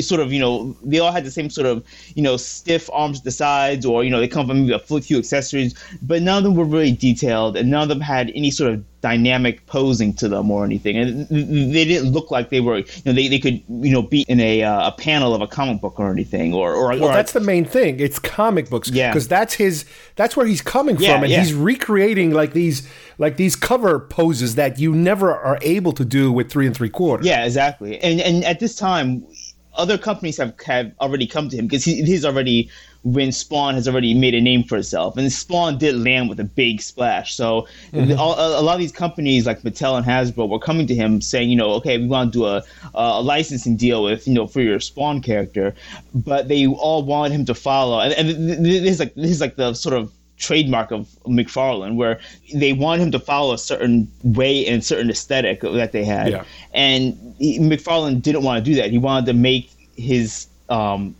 sort of, you know, they all had the same sort of, you know, stiff arms at the sides, or, you know, they come from maybe a few accessories, but none of them were really detailed, and none of them had any sort of dynamic posing to them or anything, and they didn't look like they were, they could, be in a panel of a comic book or anything, or that's the main thing. It's comic books, because that's where he's coming from, and he's recreating like these cover poses that you never are able to do with 3 3/4. Yeah, exactly. And at this time, other companies have already come to him because he's already. When Spawn has already made a name for itself, and Spawn did land with a big splash. So a lot of these companies like Mattel and Hasbro were coming to him saying, okay, we want to do a licensing deal with, for your Spawn character, but they all wanted him to follow. And this is like the sort of trademark of McFarlane, where they wanted him to follow a certain way and certain aesthetic that they had. Yeah. And McFarlane didn't want to do that. He wanted to make his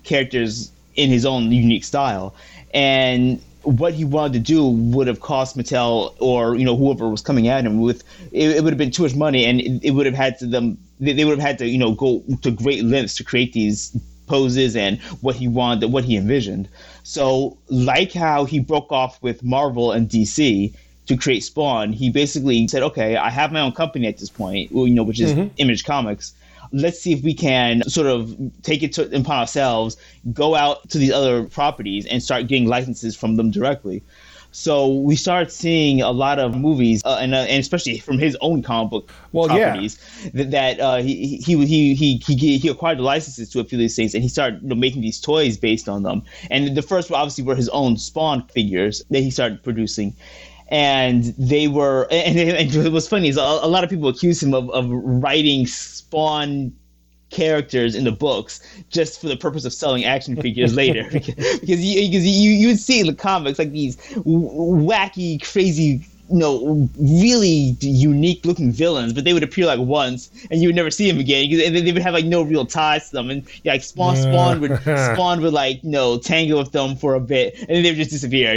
characters in his own unique style, and what he wanted to do would have cost Mattel or whoever was coming at him with it would have been too much money, and it would have had to they would have had to go to great lengths to create these poses and what he wanted, what he envisioned. So like how he broke off with Marvel and DC to create Spawn, he basically said, okay, I have my own company at this point, which is Image Comics. Let's see if we can sort of take it upon ourselves, go out to these other properties and start getting licenses from them directly. So we start seeing a lot of movies, and especially from his own comic book properties, that he acquired the licenses to a few of these things, and he started making these toys based on them. And the first were his own Spawn figures that he started producing. And they were, and it was funny is a lot of people accused him of writing Spawn characters in the books just for the purpose of selling action figures later, because you would see in the comics like these wacky, crazy, really unique looking villains, but they would appear like once and you would never see them again, and they would have like no real ties to them, and Spawn would like tangle with them for a bit and then they would just disappear,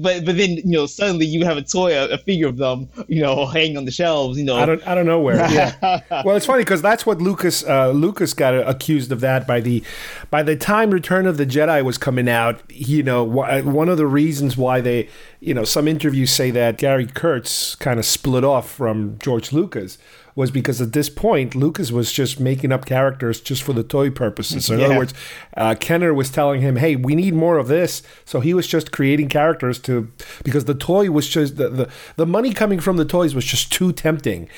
but then suddenly you have a toy, a figure of them hanging on the shelves, I don't know where. Yeah. Well, it's funny because that's what Lucas got accused of, that by the time Return of the Jedi was coming out, one of the reasons why they some interviews say that Gary Kurtz kind of split off from George Lucas was because at this point, Lucas was just making up characters just for the toy purposes. So in other words, Kenner was telling him, hey, we need more of this. So he was just creating characters because the toy was just, the money coming from the toys was just too tempting.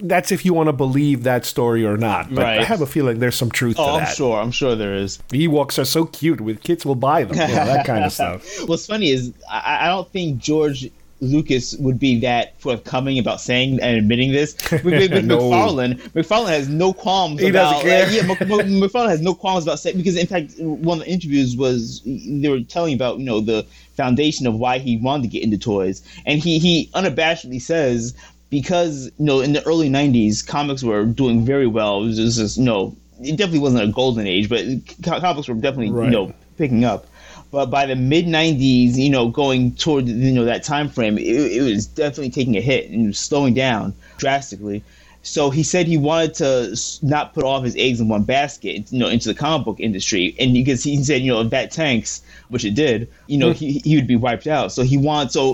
That's if you want to believe that story or not. But right. I have a feeling there's some truth to that. I'm sure there is. Ewoks are so cute. With kids will buy them. That kind of stuff. What's funny is I don't think George Lucas would be that forthcoming about saying and admitting this. With no. McFarlane has no qualms. He doesn't care. McFarlane has no qualms about saying, because in fact, one of the interviews was they were telling about the foundation of why he wanted to get into toys, and he unabashedly says, because in the early 90s, comics were doing very well. It was just it definitely wasn't a golden age, but comics were definitely picking up. But by the mid 90s, going toward that time frame, it was definitely taking a hit and slowing down drastically. So he said he wanted to not put all of his eggs in one basket, into the comic book industry, and because he said, if that tanks, which it did, he would be wiped out. So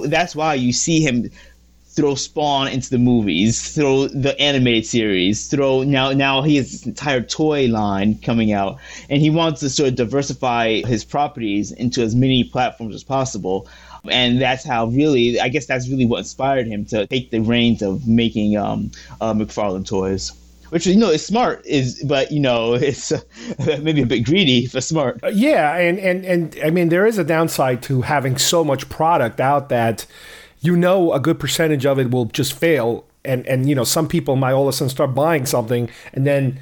that's why you see him throw Spawn into the movies, throw the animated series, now he has this entire toy line coming out, and he wants to sort of diversify his properties into as many platforms as possible. And that's how I guess that's really what inspired him to take the reins of making McFarlane toys. Which is smart, but it's maybe a bit greedy for smart. Yeah, and I mean there is a downside to having so much product out that a good percentage of it will just fail, and some people might all of a sudden start buying something, and then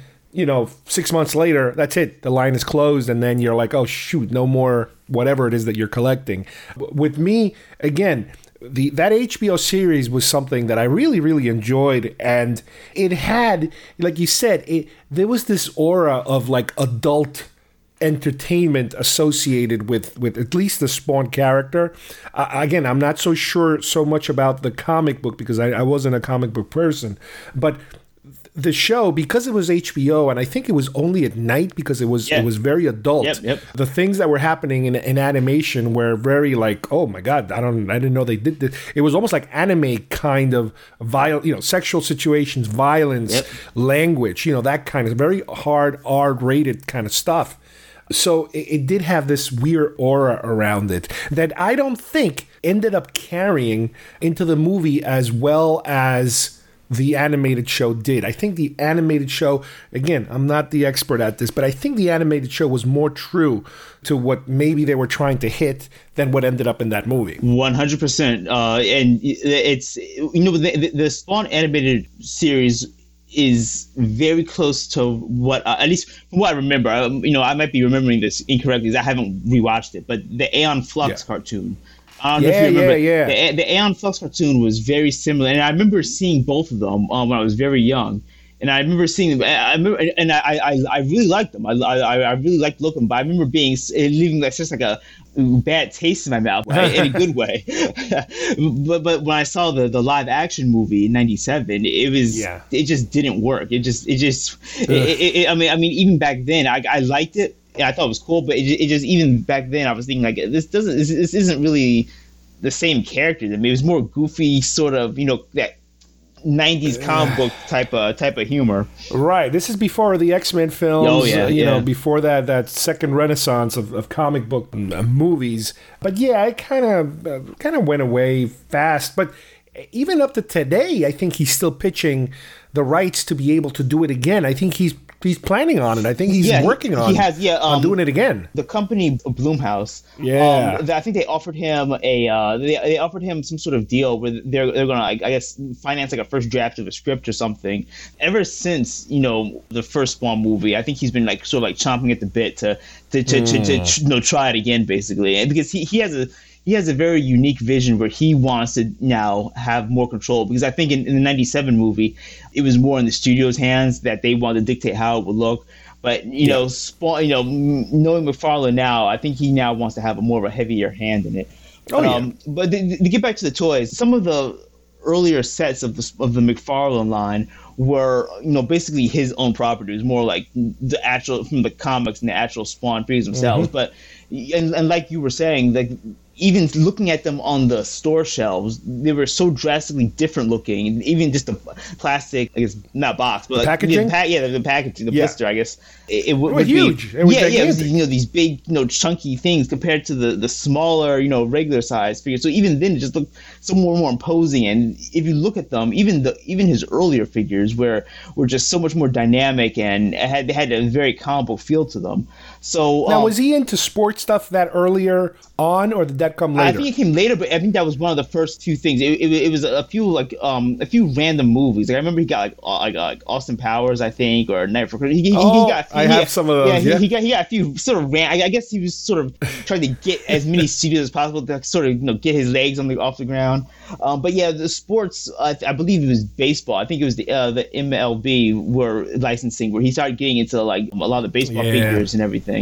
6 months later, that's it, the line is closed, and then you're like, oh shoot, no more whatever it is that you're collecting. With me, again, that HBO series was something that I really, really enjoyed, and it had, like you said, there was this aura of like adult entertainment associated with at least the Spawn character. Again, I'm not so sure so much about the comic book because I wasn't a comic book person, but the show, because it was HBO, and I think it was only at night because it was very adult. Yep. The things that were happening in animation were very like, oh my God, I didn't know they did this. It was almost like anime kind of sexual situations, violence, language, that kind of very hard R-rated kind of stuff. So it did have this weird aura around it that I don't think ended up carrying into the movie as well as the animated show did. I think the animated show, again, I'm not the expert at this, but I think the animated show was more true to what maybe they were trying to hit than what ended up in that movie. 100%. And it's, the Spawn animated series is very close to what, at least from what I remember, I might be remembering this incorrectly because I haven't rewatched it, but the Aeon Flux cartoon. I don't know if you remember. The Aeon Flux cartoon was very similar, and I remember seeing both of them when I was very young. And I remember seeing them, I really liked them. I really liked looking, but I remember leaving just like a bad taste in my mouth, right? In a good way. But when I saw the live action movie in '97, it was it just didn't work. I mean, even back then, I liked it. I thought it was cool, but it just, even back then, I was thinking like, this isn't really the same character to me. It was more goofy, sort of, that 90s comic book type of humor. Right. This is before the X-Men films, before that second renaissance of comic book movies. But yeah, it kind of went away fast. But even up to today, I think he's still pitching the rights to be able to do it again. I think he's planning on it. I think he's working on doing it again. The company Blumhouse. Yeah, I think they offered him they offered him some sort of deal where they're gonna, I guess, finance like a first draft of a script or something. Ever since the first Spawn movie, I think he's been like sort of like chomping at the bit to try it again, basically, and because he has a very unique vision where he wants to now have more control, because I think in the 97 movie, it was more in the studio's hands that they wanted to dictate how it would look. But, know, Spawn, knowing McFarlane now, I think he now wants to have a heavier hand in it. But to get back to the toys, some of the earlier sets of the McFarlane line were, basically his own property. It was more like the actual, from the comics and the actual Spawn figures themselves. Mm-hmm. But, and like you were saying, like, even looking at them on the store shelves, they were so drastically different looking. Even just the plastic, I guess, not box, but the packaging. The packaging, the blister, I guess. It was huge. It was gigantic. It was, these big, chunky things compared to the smaller, regular size figures. So even then, it just looked so more imposing. And if you look at them, even his earlier figures were just so much more dynamic and had a very comic book feel to them. So now, was he into sports stuff that earlier on, or did that come later? I think it came later, but I think that was one of the first few things. It was a few like a few random movies. Like I remember he got like Austin Powers, I think, or Night for Christmas. I have some of those. He got a few sort of random. I guess he was sort of trying to get as many studios as possible to sort of get his legs off the ground. But yeah, the sports. I believe it was baseball. I think it was the MLB were licensing, where he started getting into like a lot of the baseball figures and everything.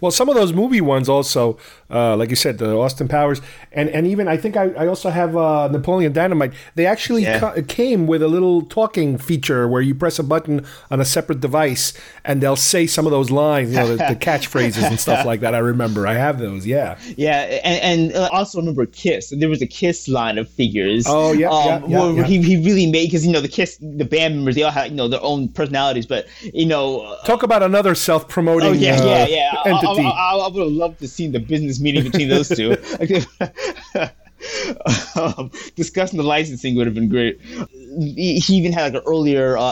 Well, some of those movie ones also, like you said, the Austin Powers, and even I think I also have Napoleon Dynamite. They actually came with a little talking feature where you press a button on a separate device and they'll say some of those lines, the catchphrases and stuff like that. I remember. I have those, And I also remember Kiss. There was a Kiss line of figures. He really made, because, the Kiss, the band members, they all had, their own personalities, but, talk about another self-promoting entity. I would have loved to see the business meeting between those two. Discussing the licensing would have been great. He even had like an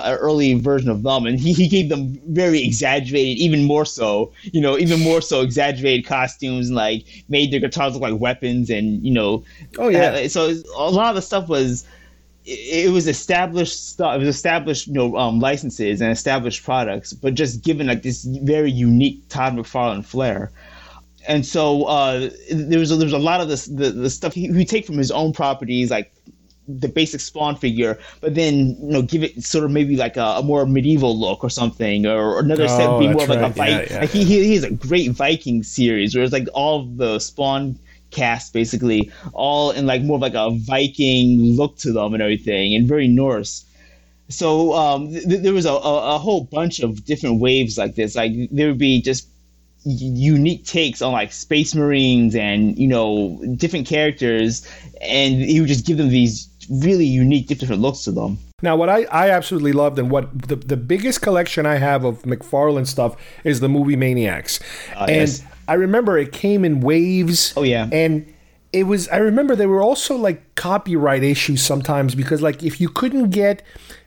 early version of them, and he gave them very exaggerated, even more so exaggerated costumes, and like made their guitars look like weapons, and so a lot of the stuff was. It was established stuff. It was established, licenses and established products, but just given like this very unique Todd McFarlane flair. And so there was a lot of this the stuff he would take from his own properties, like the basic Spawn figure, but then give it sort of maybe like a more medieval look or something, or another set be more like a Viking. Yeah. Like he has a great Viking series where it's like all the Spawn cast basically all in like more of like a Viking look to them and everything, and very Norse. So there was a whole bunch of different waves like this. Like there would be just unique takes on like Space Marines and, you know, different characters, and he would just give them these really unique different looks to them. Now, what I absolutely loved, and what the biggest collection I have of McFarlane stuff is the movie Maniacs. And yes. I remember it came in waves. Oh, yeah. And it was, I remember there were also like copyright issues sometimes, because like if you couldn't get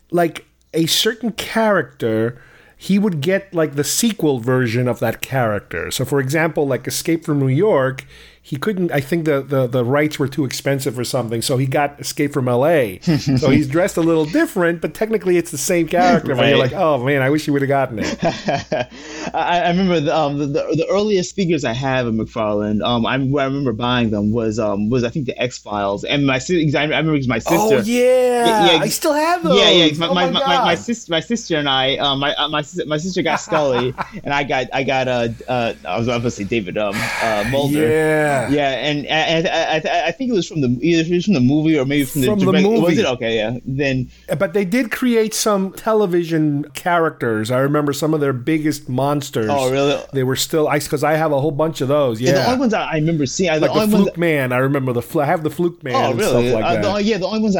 like a certain character, he would get like the sequel version of that character. So for example, like Escape from New York, he couldn't, I think the rights were too expensive or something, so he got Escape from LA. So he's dressed a little different, but technically it's the same character. Right. But you're like, oh man, I wish he would have gotten it. I remember the earliest figures I have of McFarlane, I remember buying them was I think the X-Files. And I remember it was my sister. Oh yeah, I still have them. Yeah. My sister and I, my sister got Scully, and I got I was obviously David Mulder. Yeah. Yeah, and I think it was from the movie, or maybe from the movie. Was it? Okay, yeah. Then, but they did create some television characters. I remember some of their biggest monsters. Oh, really? They were still ice, because I have a whole bunch of those. Yeah, and the only ones I remember seeing, like the Fluke Man. I remember I have the Fluke Man. Oh, really? And stuff like that. The only ones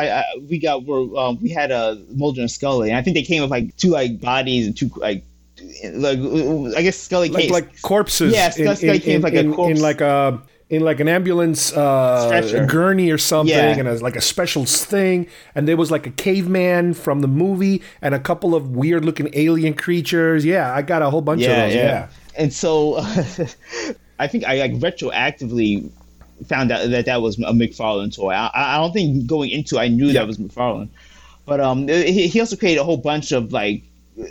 we got were we had Mulder and Scully, and I think they came with like two like bodies and two like I guess Scully came like corpses. Yeah, Scully came like a corpse in like a. In like an ambulance gurney or something, yeah. And like a special thing. And there was like a caveman from the movie and a couple of weird looking alien creatures. Yeah, I got a whole bunch of those. Yeah. And so I think I like retroactively found out that was a McFarlane toy. I don't think going into it, I knew that was McFarlane. But he also created a whole bunch of like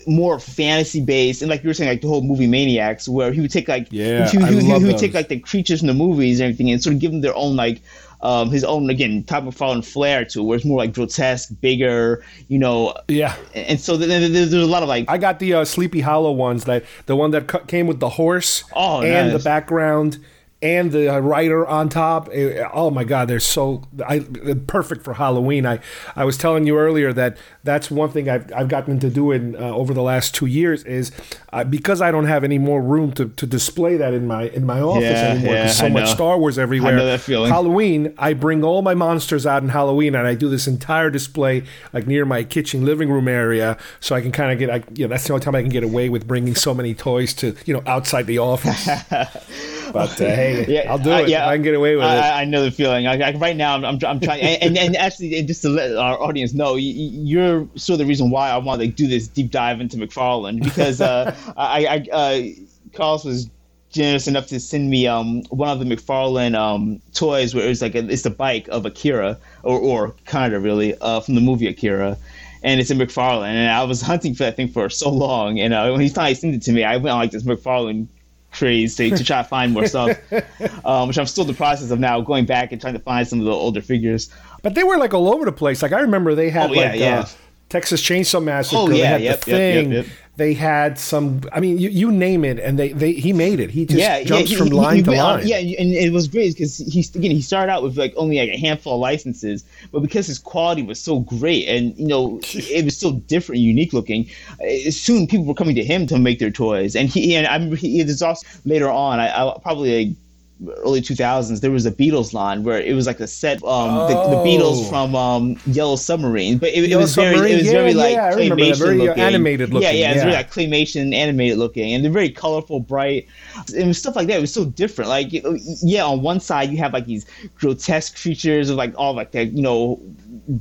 more fantasy based, and like you were saying, like the whole movie Maniacs, where he would take like he would take like the creatures in the movies and everything, and sort of give them their own like his own again Todd McFarlane flair to, where it's more like grotesque, bigger, you know. Yeah. And so there's a lot of like I got the Sleepy Hollow ones, that the one that came with the horse and the background and the rider on top. Oh my God, they're perfect for Halloween. I was telling you earlier that's one thing I've gotten to do in over the last 2 years is because I don't have any more room to display that in my office anymore. Yeah, so much Star Wars everywhere. I know that feeling. Halloween, I bring all my monsters out in Halloween, and I do this entire display like near my kitchen living room area, so I can kind of get that's the only time I can get away with bringing so many toys to outside the office. But hey. Yeah, I'll do it. I can get away with it. I know the feeling. Right now, I'm trying, and actually, just to let our audience know, you're sort of the reason why I want to do this deep dive into McFarlane, because Carlos was generous enough to send me one of the McFarlane toys, where it was like it's the bike of Akira or Connor, really, from the movie Akira. And it's in McFarlane, and I was hunting for that thing for so long, and when he finally sent it to me, I went on like this McFarlane craze to try to find more stuff, which I'm still in the process of now, going back and trying to find some of the older figures. But they were like all over the place. Like I remember they had Texas Chainsaw Massacre. Oh, yeah, they had The Thing. Yep. They had some. I mean, you name it, and he made it. He just jumps from line to line. Yeah, and it was great because he started out with like only like a handful of licenses, but because his quality was so great, and it was so different, unique looking, soon people were coming to him to make their toys. And there's also later on, I probably. Like, early 2000s, there was a Beatles line where it was like a set the Beatles from Yellow Submarine, but it was very claymation, very animated looking. Yeah, it was very like claymation, animated looking, and they're very colorful, bright, and stuff like that. It was so different. Like on one side you have like these grotesque creatures of like all like that,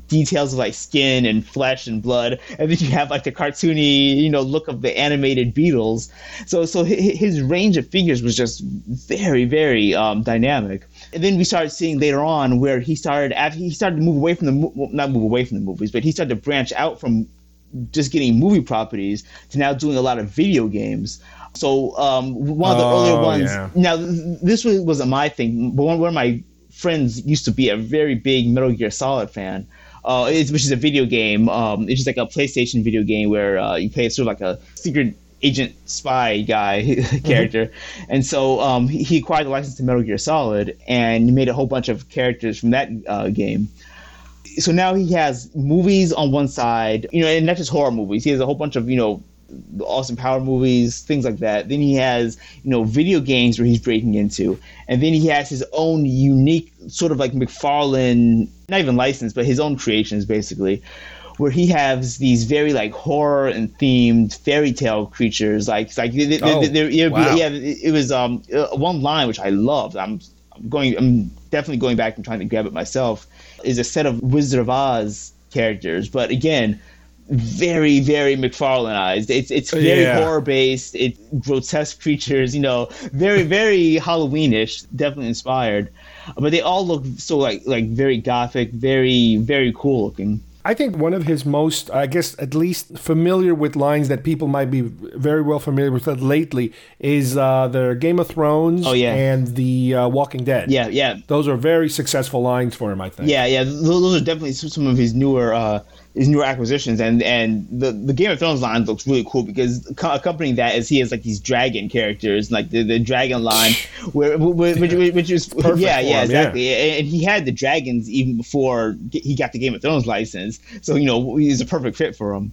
details of like skin and flesh and blood, and then you have like the cartoony look of the animated Beatles. So his range of figures was just very, very dynamic. And then we started seeing later on where he started to move away from the movies, but he started to branch out from just getting movie properties to now doing a lot of video games. So one of the earlier ones. Yeah. Now this wasn't my thing, but one of my friends used to be a very big Metal Gear Solid fan, which is a video game. It's just like a PlayStation video game where you play sort of like a secret agent spy guy character. Mm-hmm. And so he acquired the license to Metal Gear Solid and made a whole bunch of characters from that game. So now he has movies on one side, you know, and not just horror movies. He has a whole bunch of, you know, Austin Powers movies, things like that. Then he has, you know, video games where he's breaking into. And then he has his own unique sort of like McFarlane, not even licensed, but his own creations basically, where he has these very like horror and themed fairy tale creatures. It was one line which I loved. I'm definitely going back and trying to grab it myself, is a set of Wizard of Oz characters. But again, very, very McFarlaneized. It's very horror based. It's grotesque creatures, you know, very, very Halloweenish, definitely inspired. But they all look so like very gothic, very, very cool looking. I think one of his most, I guess, at least familiar with lines that people might be very well familiar with lately is the Game of Thrones and the Walking Dead. Yeah, yeah. Those are very successful lines for him, I think. Yeah, yeah. Those are definitely some of his newer acquisitions. And the Game of Thrones line looks really cool because accompanying that is he has like these dragon characters, like the dragon line, which is perfect. Yeah, exactly. And he had the dragons even before he got the Game of Thrones license, so you know he's a perfect fit for him.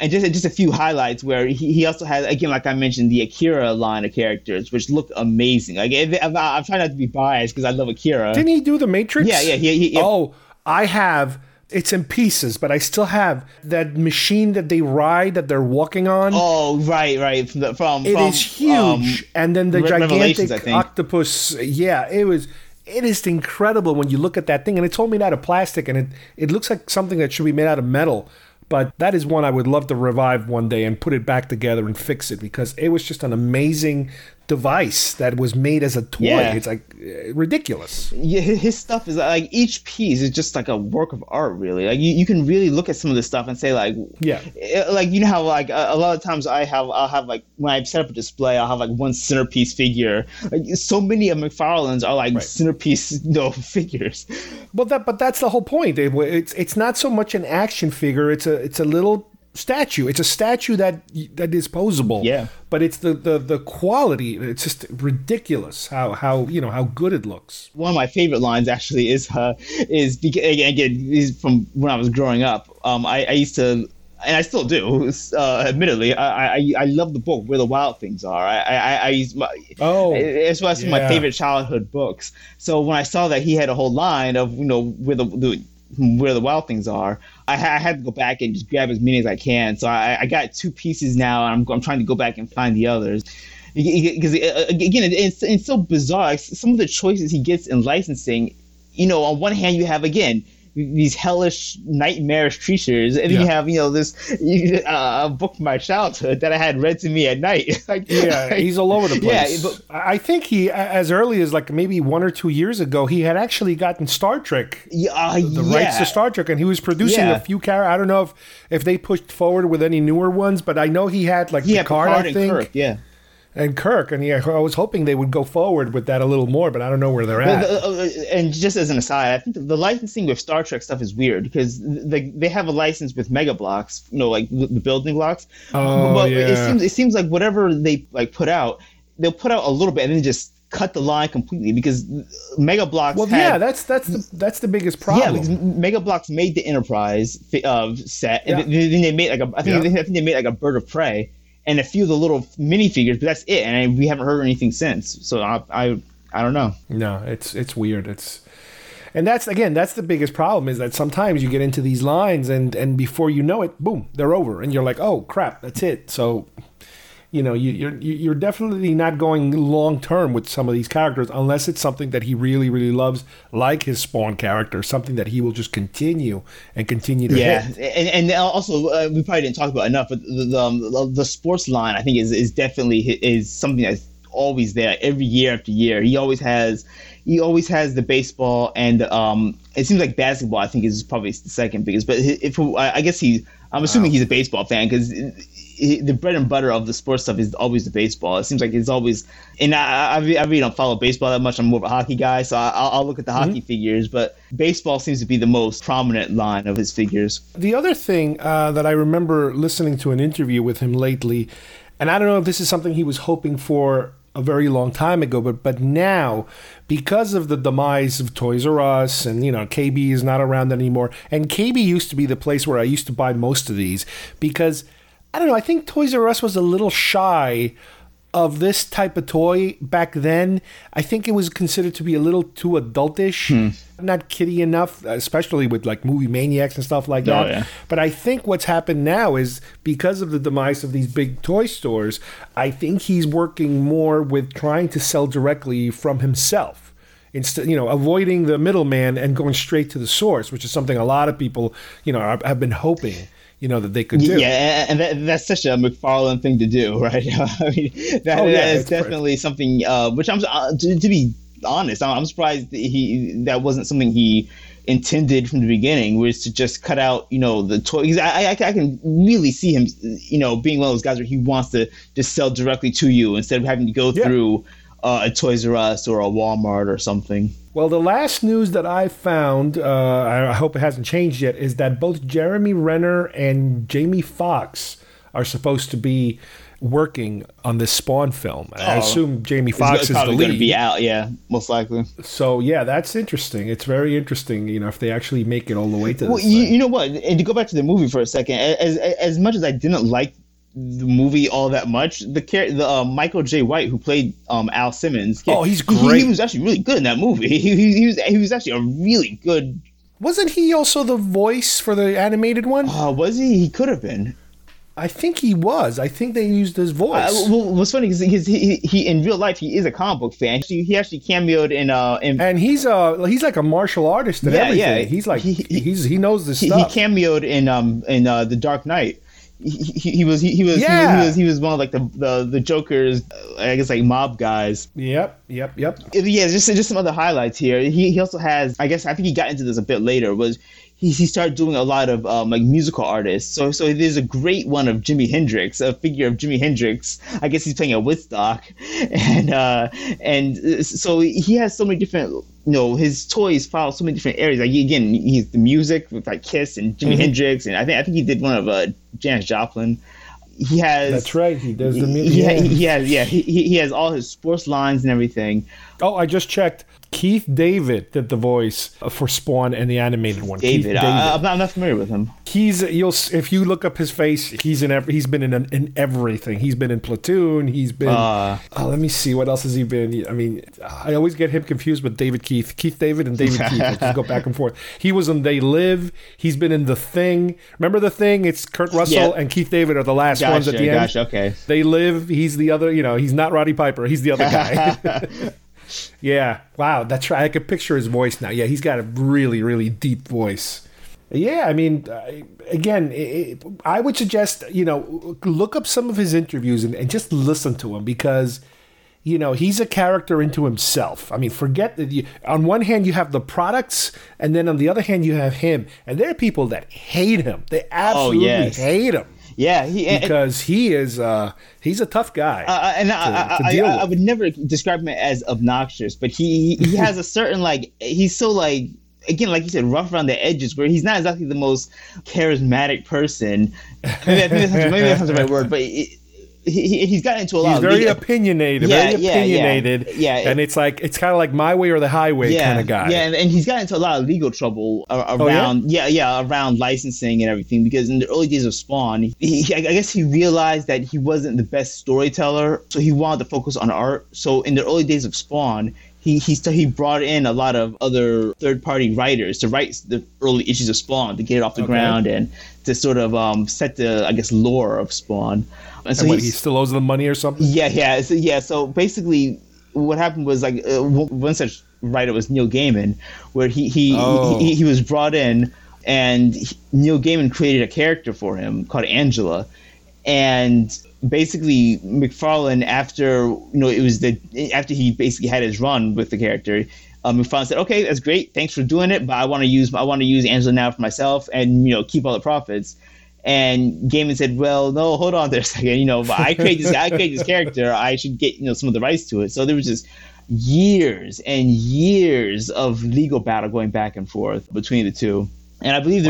And just a few highlights where he also has, again, like I mentioned, the Akira line of characters, which look amazing. Like I'm trying not to be biased because I love Akira. Didn't he do the Matrix? Yeah, yeah. I have. It's in pieces, but I still have that machine that they ride that they're walking on. Oh, right. It is huge. And then the gigantic octopus. Yeah, it is incredible when you look at that thing. And it's all made out of plastic, and it looks like something that should be made out of metal. But that is one I would love to revive one day and put it back together and fix it, because it was just an amazing device that was made as a toy. Yeah. It's like ridiculous. Yeah, his stuff is like each piece is just like a work of art, really. Like you can really look at some of this stuff and say like, yeah, like you know how like a lot of times I'll have like when I set up a display, I'll have like one centerpiece figure. Like so many of McFarlane's are like centerpiece figures. But that's the whole point. It's not so much an action figure. It's a little statue. It's a statue that is posable. Yeah. But it's the quality. It's just ridiculous how good it looks. One of my favorite lines actually is from when I was growing up. I used to, and I still do. Admittedly, I love the book Where the Wild Things Are. It's one of my favorite childhood books. So when I saw that he had a whole line of, you know, Where the Wild Things Are, I had to go back and just grab as many as I can. So I got two pieces now, and I'm trying to go back and find the others. Because, again, it's so bizarre. Some of the choices he gets in licensing, you know, on one hand you have, again, these hellish, nightmarish creatures, and then you have, you know, this book from my childhood that I had read to me at night. He's all over the place. Yeah, but I think he, as early as like maybe 1 or 2 years ago, he had actually gotten Star Trek, the rights to Star Trek, and he was producing a few characters. I don't know if they pushed forward with any newer ones, but I know he had like Picard, I think. Kirk, yeah. And Kirk, and I was hoping they would go forward with that a little more, but I don't know where they're at. And just as an aside, I think the licensing with Star Trek stuff is weird because they have a license with Mega Bloks, you know, like the building blocks. Oh, but yeah. It seems like whatever they like put out, they'll put out a little bit and then just cut the line completely, because Mega Bloks. Well, that's the biggest problem. Yeah, because Mega Bloks made the Enterprise set, and then they made like I think they made like a Bird of Prey. And a few of the little minifigures, but that's it. And we haven't heard anything since. So I don't know. No, it's weird. And that's the biggest problem, is that sometimes you get into these lines and before you know it, boom, they're over. And you're like, oh, crap, that's it. So, you know, you're definitely not going long term with some of these characters unless it's something that he really, really loves, like his Spawn character, something that he will just continue to hit. Yeah, and also we probably didn't talk about enough, but the sports line, I think, is definitely is something that's always there every year after year. He always has the baseball, and it seems like basketball, I think, is probably the second biggest. But I'm assuming he's a baseball fan, because the bread and butter of the sports stuff is always the baseball. It seems like it's always, and I really don't follow baseball that much. I'm more of a hockey guy, so I'll look at the hockey figures, but baseball seems to be the most prominent line of his figures. The other thing that I remember listening to an interview with him lately, and I don't know if this is something he was hoping for a very long time ago, but now, because of the demise of Toys R Us, and you know, KB is not around anymore, and KB used to be the place where I used to buy most of these, because I don't know, I think Toys R Us was a little shy of this type of toy back then. I think it was considered to be a little too adultish, not kiddie enough, especially with like Movie Maniacs and stuff like that. Yeah. But I think what's happened now is, because of the demise of these big toy stores, I think he's working more with trying to sell directly from himself, instead, you know, avoiding the middleman and going straight to the source, which is something a lot of people, you know, have been hoping, you know, that they could do. Yeah, and that's such a McFarlane thing to do, right? I mean, that is definitely something, which I'm, to be honest, I'm surprised that wasn't something he intended from the beginning, was to just cut out, you know, the toys. I can really see him, you know, being one of those guys where he wants to just sell directly to you instead of having to go through a Toys R Us or a Walmart or something. Well, the last news that I found, I hope it hasn't changed yet, is that both Jeremy Renner and Jamie Foxx are supposed to be working on this Spawn film. I assume Jamie Foxx is the lead. It's going to be out, yeah, most likely. So, yeah, that's interesting. It's very interesting, you know, if they actually make it all the way to this. Well, you know what? And to go back to the movie for a second, as much as I didn't like the movie all that much, the Michael J. White, who played Al Simmons, he's great. He was actually really good in that movie. He was actually a really good. Wasn't he also the voice for the animated one? Was he? He could have been. I think he was. I think they used his voice. Well, what's funny is he in real life he is a comic book fan. He actually cameoed in and he's like a martial artist and everything. Yeah. He's like he knows this stuff. He cameoed in The Dark Knight. He was one of like the Joker's, I guess, like mob guys. Yep. Yeah, just some other highlights here. He also has, I think he got into this a bit later, was he started doing a lot of like musical artists. So there's a great one of Jimi Hendrix, a figure of Jimi Hendrix. I guess he's playing at Woodstock, and so he has so many different. No, his toys follow so many different areas. Like again, he's the music with like Kiss and Jimi Hendrix, and I think he did one of Janis Joplin. He has. That's right. He does the music. He has all his sports lines and everything. Oh, I just checked. Keith David did the voice for Spawn and the animated one. Keith David. I'm not familiar with him. If you look up his face, he's been in everything. He's been in Platoon. He's been. Let me see, what else has he been? I mean, I always get him confused with David Keith. Keith David and David Keith. I just go back and forth. He was in They Live. He's been in The Thing. Remember The Thing? It's Kurt Russell and Keith David are the last ones at the end. Okay. They Live. He's the other. You know, he's not Roddy Piper. He's the other guy. Yeah, wow, that's right. I can picture his voice now. Yeah, he's got a really, really deep voice. Yeah, I mean, again, I would suggest, you know, look up some of his interviews and just listen to him, because, you know, he's a character into himself. I mean, forget that on one hand you have the products, and then on the other hand you have him. And there are people that hate him. They absolutely hate him. Yeah, because he is he's a tough guy. I would never describe him as obnoxious, but he has a certain, like, he's so, like, again, like you said, rough around the edges, where he's not exactly the most charismatic person. Maybe that's not the right word, but he's gotten into a lot. He's very opinionated. Yeah, and it's like, it's kind of like my way or the highway kind of guy. Yeah, and he's gotten into a lot of legal trouble around around licensing and everything, because in the early days of Spawn, I guess he realized that he wasn't the best storyteller, so he wanted to focus on art. So in the early days of Spawn, he brought in a lot of other third-party writers to write the early issues of Spawn to get it off the ground and to sort of set the, I guess, lore of Spawn. And so he still owes them money or something? So basically what happened was, like, one such writer was Neil Gaiman, where he was brought in, and Neil Gaiman created a character for him called Angela. And basically McFarlane, after he basically had his run with the character, McFarlane said, okay, that's great, thanks for doing it, but I want to use Angela now for myself and, you know, keep all the profits. And Gaiman said, well, no, hold on there a second, you know, but I created this character, I should get, you know, some of the rights to it. So there was just years and years of legal battle going back and forth between the two. And I believe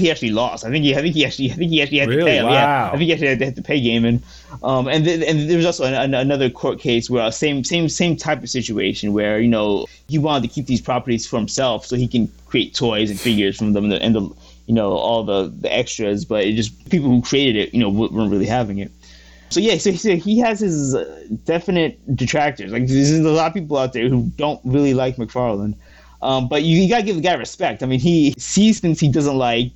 he actually lost. I think he actually had to pay him. Wow. Yeah, I think he actually had to pay Gaiman. And there was also another court case where same type of situation where he wanted to keep these properties for himself so he can create toys and figures from them and all the extras, but it just people who created it weren't really having it. So he has his definite detractors. Like there's a lot of people out there who don't really like McFarlane. But you gotta give the guy respect. I mean, he sees things he doesn't like,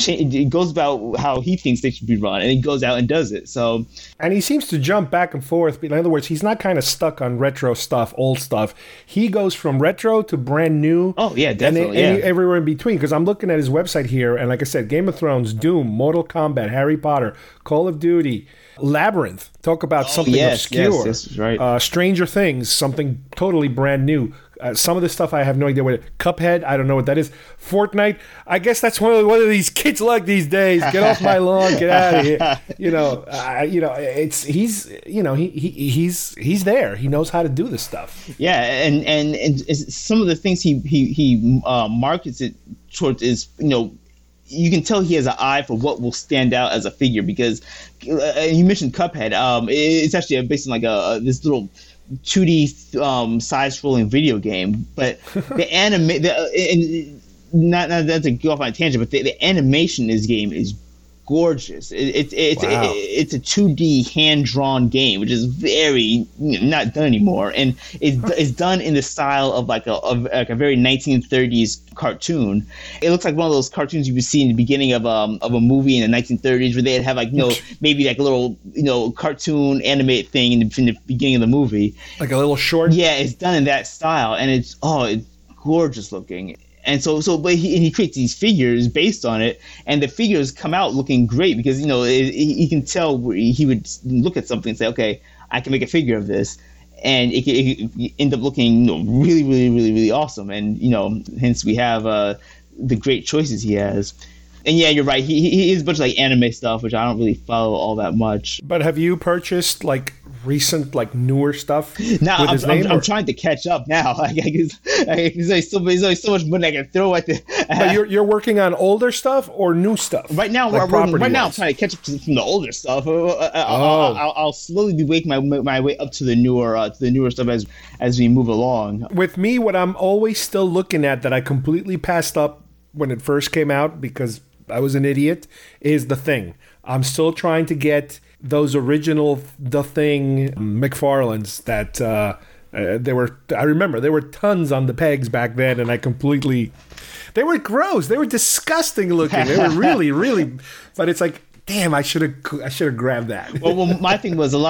it goes about how he thinks they should be run, and he goes out and does it. So, and he seems to jump back and forth. In other words, he's not kind of stuck on retro stuff, old stuff. He goes from retro to brand new. Oh, yeah, definitely. And everywhere in between, because I'm looking at his website here, and like I said, Game of Thrones, Doom, Mortal Kombat, Harry Potter, Call of Duty, Labyrinth. Talk about something obscure. Yes, right. Stranger Things, something totally brand new. Some of the stuff I have no idea what it is. Cuphead, I don't know what that is. Fortnite, I guess that's one of these kids like these days. Get off my lawn, get out of here. He's there. He knows how to do this stuff. Yeah, and some of the things he markets it towards is you can tell he has an eye for what will stand out as a figure because you mentioned Cuphead. It's actually based on like this little 2D side scrolling video game, but the anime, not that's a go off on a tangent, but the animation in this game is gorgeous. It's a 2D hand drawn game, which is very not done anymore, and it's done in the style of like a very 1930s cartoon. It looks like one of those cartoons you would see in the beginning of a movie in the 1930s, where they'd have like maybe like a little cartoon animated thing in the beginning of the movie, like a little short. Yeah, it's done in that style, and it's gorgeous looking. And but he creates these figures based on it, and the figures come out looking great because he can tell where he would look at something and say, okay, I can make a figure of this, and it end up looking really, really, really, really awesome. And hence we have the great choices he has. And yeah, you're right. He is a bunch of like anime stuff, which I don't really follow all that much. But have you purchased like recent, like newer stuff? Now I'm trying to catch up now. There's only so much money I can throw at it. But you're working on older stuff or new stuff? Right now, like I'm trying to catch up from the older stuff. I'll slowly be making my way up to the newer stuff as we move along. With me, what I'm always still looking at that I completely passed up when it first came out because I was an idiot is The Thing. I'm still trying to get those original The Thing McFarlanes that I remember there were tons on the pegs back then, and I completely they were gross. They were disgusting looking. They were really, really. But it's like, damn, I should have grabbed that. well, my thing was when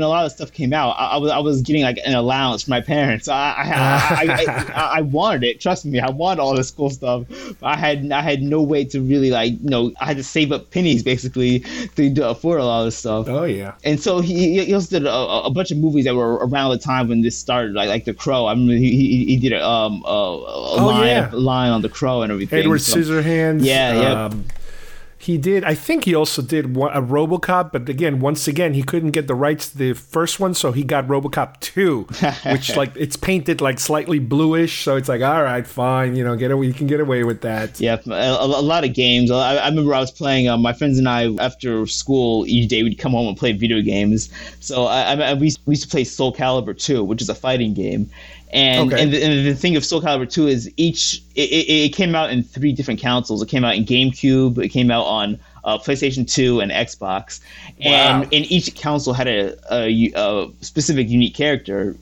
a lot of stuff came out, I was getting like an allowance from my parents. I wanted it. Trust me, I wanted all this cool stuff. I had no way to really I had to save up pennies basically to afford a lot of this stuff. Oh yeah. And so he also did a bunch of movies that were around the time when this started, like The Crow. I mean, he did a line on The Crow and everything. Edward Scissorhands. Yeah. He did. I think he also did a RoboCop, but once again, he couldn't get the rights to the first one, so he got RoboCop 2, which it's painted like slightly bluish, so it's like, all right, fine, you can get away with that. Yeah, a lot of games. I remember I was playing. My friends and I after school each day we'd come home and play video games. So we used to play Soul Calibur 2, which is a fighting game. And okay. and the thing of Soul Calibur 2 is it came out in 3 different consoles. It came out in GameCube. It came out on PlayStation 2 and Xbox. And wow. And each console had a specific unique character,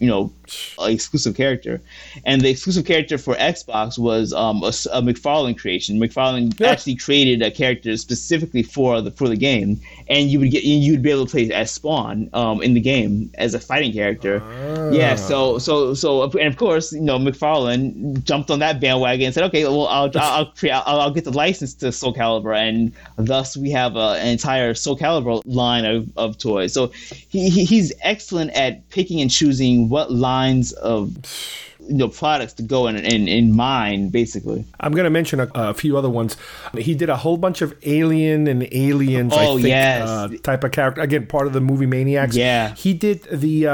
exclusive character. And the exclusive character for Xbox was a McFarlane creation. McFarlane actually created a character specifically for the game, and you'd be able to play as Spawn in the game as a fighting character. Oh. Yeah. So and of course McFarlane jumped on that bandwagon and said, okay, well I'll get the license to Soul Calibur, and thus we have an entire Soul Calibur line of toys. So he's excellent at picking and choosing what lines of products to go in mind, basically. I'm going to mention a few other ones. He did a whole bunch of aliens, type of character. Again, part of the movie Maniacs. Yeah. He did the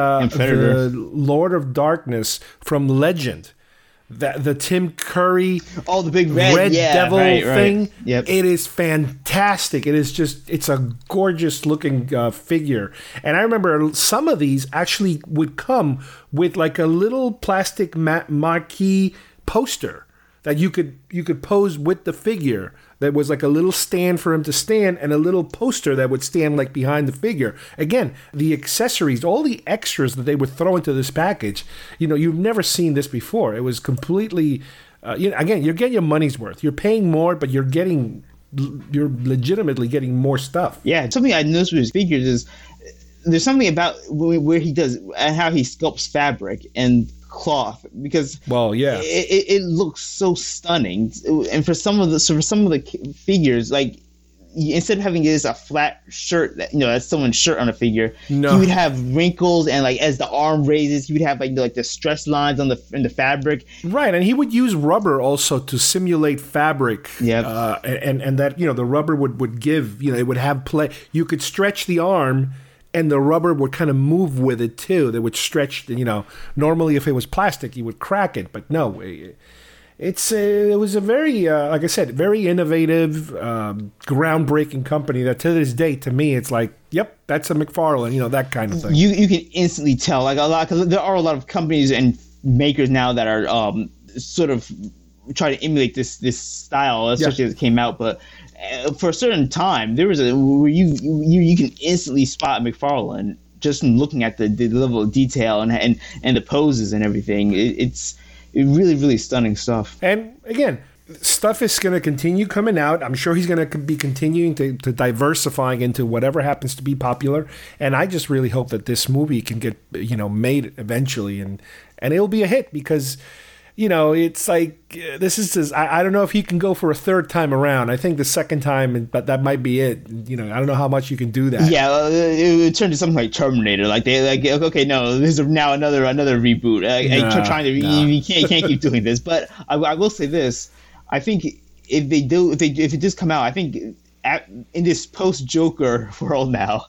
Lord of Darkness from Legend. the Tim Curry, oh, the big red devil thing. Right. Yep. It is fantastic. It is just, it's a gorgeous looking figure. And I remember some of these actually would come with like a little plastic marquee poster that you could pose with the figure. That was like a little stand for him to stand and a little poster that would stand like behind the figure. Again, the accessories, all the extras that they would throw into this package, you know, you've never seen this before. It was completely, you know, again, you're getting your money's worth. You're paying more, but you're legitimately getting more stuff. Yeah, something I noticed with his figures is there's something about where he does and how he sculpts fabric and cloth, because it looks so stunning. And for some of the figures, like instead of having this a flat shirt that, you know, that's someone's shirt on a figure, he would have wrinkles, and like as the arm raises, he would have like, you know, like the stress lines on in the fabric, right? And he would use rubber also to simulate fabric. Yeah, and that, you know, the rubber would give, you know, it would have play. You could stretch the arm, and the rubber would kind of move with it too. They would stretch, you know. Normally, if it was plastic, you would crack it, but no. It was a very, like I said, very innovative, groundbreaking company that to this day, to me, it's like, yep, that's a McFarlane, you know, that kind of thing. You can instantly tell. Like a lot, 'cause there are a lot of companies and makers now that are sort of trying to emulate this style, especially as it came out, but. For a certain time, there was where you can instantly spot McFarlane just in looking at the level of detail and the poses and everything. It's really, really stunning stuff. And again, stuff is going to continue coming out. I'm sure he's going to be continuing to diversifying into whatever happens to be popular. And I just really hope that this movie can get, you know, made eventually, and it'll be a hit, because. You know, it's like, this is just, I don't know if he can go for a third time around. I think the second time, but that might be it. You know, I don't know how much you can do that. Yeah, it turned to something like Terminator. Like, okay, no, this is now another reboot. You can't keep doing this. But I will say this. I think if it does come out, I think in this post-Joker world now,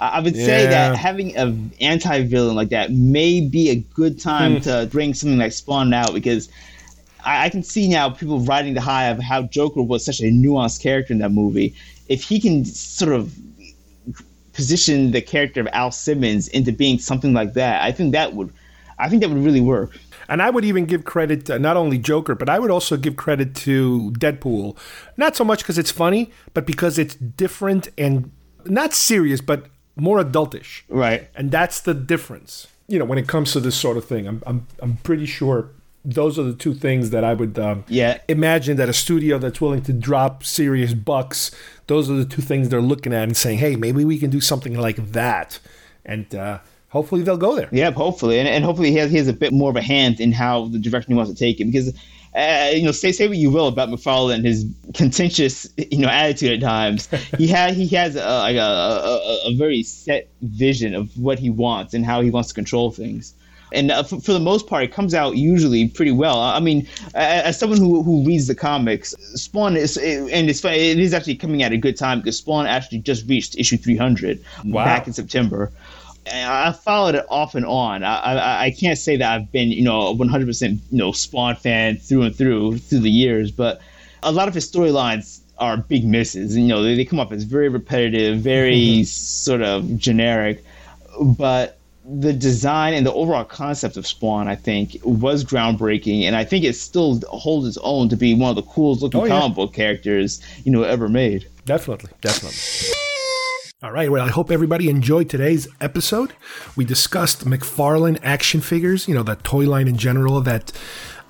I would say that having an anti-villain like that may be a good time to bring something like Spawn out, because I can see now people riding the high of how Joker was such a nuanced character in that movie. If he can sort of position the character of Al Simmons into being something like that, I think that would really work. And I would even give credit to not only Joker, but I would also give credit to Deadpool. Not so much because it's funny, but because it's different and not serious, but more adultish. Right. And that's the difference, you know, when it comes to this sort of thing. I'm pretty sure those are the two things that I would imagine that a studio that's willing to drop serious bucks, those are the two things they're looking at and saying, hey, maybe we can do something like that. And hopefully they'll go there. Yeah, hopefully. And hopefully he has a bit more of a hand in how the direction he wants to take it. Because, you know, say what you will about McFarlane and his contentious, you know, attitude at times. he has a very set vision of what he wants and how he wants to control things. And for the most part, it comes out usually pretty well. I mean, as someone who reads the comics, Spawn is, and it's funny, it is actually coming at a good time, because Spawn actually just reached issue 300 back in September. I followed it off and on. I can't say that I've been, you know, a 100%, you know, Spawn fan through the years, but a lot of his storylines are big misses. You know, they come up as very repetitive, very sort of generic, but the design and the overall concept of Spawn, I think, was groundbreaking, and I think it still holds its own to be one of the coolest looking comic book characters, you know, ever made. Definitely. All right, well, I hope everybody enjoyed today's episode. We discussed McFarlane action figures, you know, that toy line in general that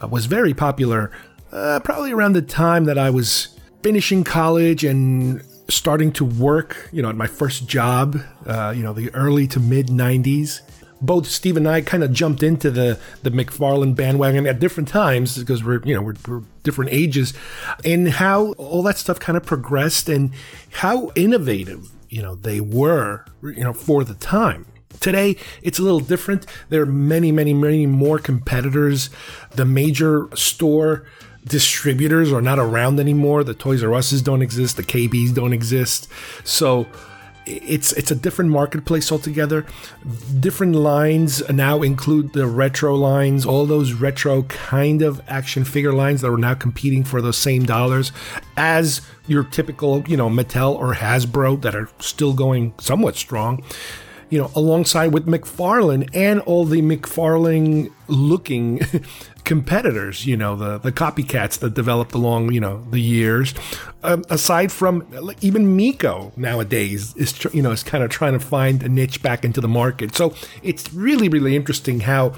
was very popular probably around the time that I was finishing college and starting to work, you know, at my first job, you know, the early to mid-90s. Both Steve and I kind of jumped into the McFarlane bandwagon at different times, because we're different ages, and how all that stuff kind of progressed and how innovative, you know, they were, you know, for the time. Today, it's a little different. There are many, many, many more competitors. The major store distributors are not around anymore. The Toys R Us's don't exist. The KBs don't exist. So it's a different marketplace altogether. Different lines now include the retro lines, all those retro kind of action figure lines that are now competing for those same dollars as your typical, you know, Mattel or Hasbro that are still going somewhat strong, you know, alongside with McFarlane and all the McFarlane looking competitors, you know, the copycats that developed along, you know, the years. Aside from even Miko nowadays is kind of trying to find a niche back into the market. So it's really, really interesting how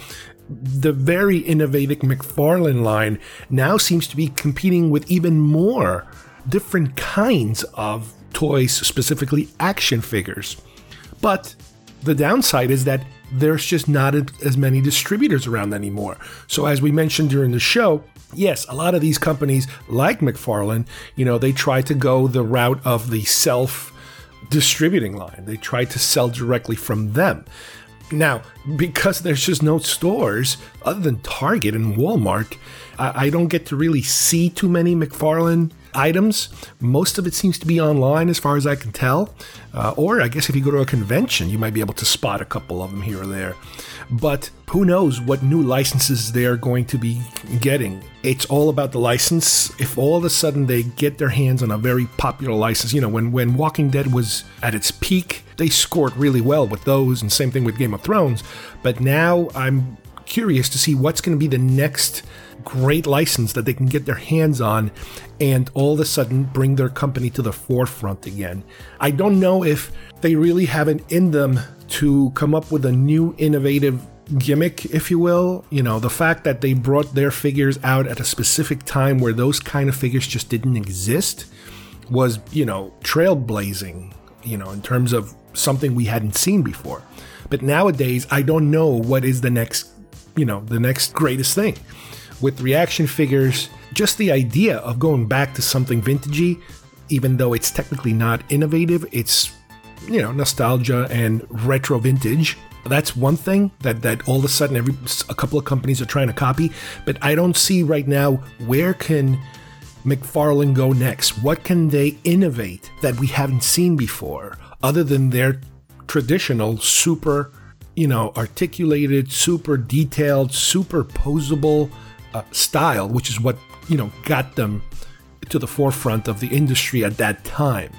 the very innovative McFarlane line now seems to be competing with even more different kinds of toys, specifically action figures. But the downside is that there's just not as many distributors around anymore. So as we mentioned during the show, yes, a lot of these companies like McFarlane, you know, they try to go the route of the self-distributing line. They try to sell directly from them. Now, because there's just no stores other than Target and Walmart, I don't get to really see too many McFarlane items. Most of it seems to be online as far as I can tell. Or I guess if you go to a convention, you might be able to spot a couple of them here or there. But who knows what new licenses they're going to be getting. It's all about the license. If all of a sudden they get their hands on a very popular license, you know, when Walking Dead was at its peak, they scored really well with those, and same thing with Game of Thrones. But now I'm curious to see what's going to be the next great license that they can get their hands on and all of a sudden bring their company to the forefront again. I don't know if they really have it in them to come up with a new innovative gimmick, if you will. You know, the fact that they brought their figures out at a specific time where those kind of figures just didn't exist was, you know, trailblazing, you know, in terms of something we hadn't seen before. But nowadays, I don't know what is the next, you know, the next greatest thing. With reaction figures, just the idea of going back to something vintagey, even though it's technically not innovative, it's, you know, nostalgia and retro vintage. That's one thing that all of a sudden a couple of companies are trying to copy, but I don't see right now where can McFarlane go next. What can they innovate that we haven't seen before, other than their traditional super, you know, articulated, super detailed, super posable style, which is what, you know, got them to the forefront of the industry at that time.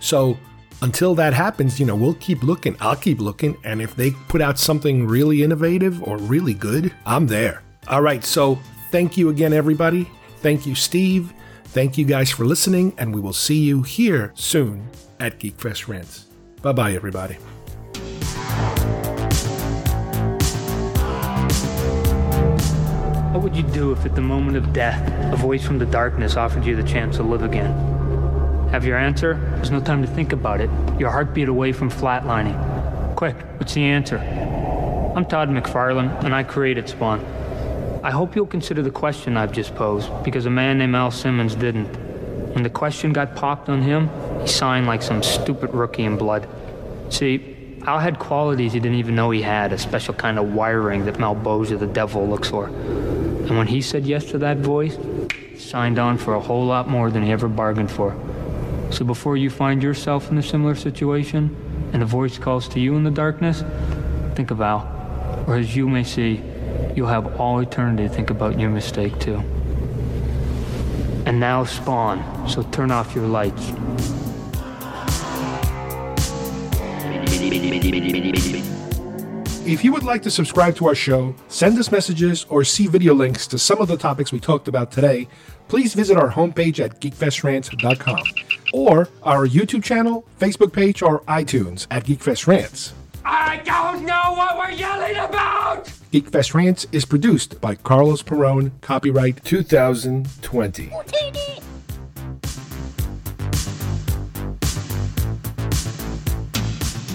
So until that happens, you know, we'll keep looking. I'll keep looking. And if they put out something really innovative or really good, I'm there. All right. So thank you again, everybody. Thank you, Steve. Thank you guys for listening. And we will see you here soon at GeekFest Rants. Bye-bye, everybody. What would you do if at the moment of death, a voice from the darkness offered you the chance to live again? Have your answer? There's no time to think about it. Your heartbeat away from flatlining. Quick, what's the answer? I'm Todd McFarlane, and I created Spawn. I hope you'll consider the question I've just posed, because a man named Al Simmons didn't. When the question got popped on him, he signed like some stupid rookie in blood. See, Al had qualities he didn't even know he had, a special kind of wiring that Malboja the devil looks for. And when he said yes to that voice, signed on for a whole lot more than he ever bargained for. So before you find yourself in a similar situation, and a voice calls to you in the darkness, think of Al. Or as you may see, you'll have all eternity to think about your mistake too. And now Spawn, so turn off your lights. If you would like to subscribe to our show, send us messages, or see video links to some of the topics we talked about today, please visit our homepage at geekfestrants.com or our YouTube channel, Facebook page, or iTunes at GeekFest Rants. I don't know what we're yelling about! GeekFest Rants is produced by Carlos Perron, copyright 2020.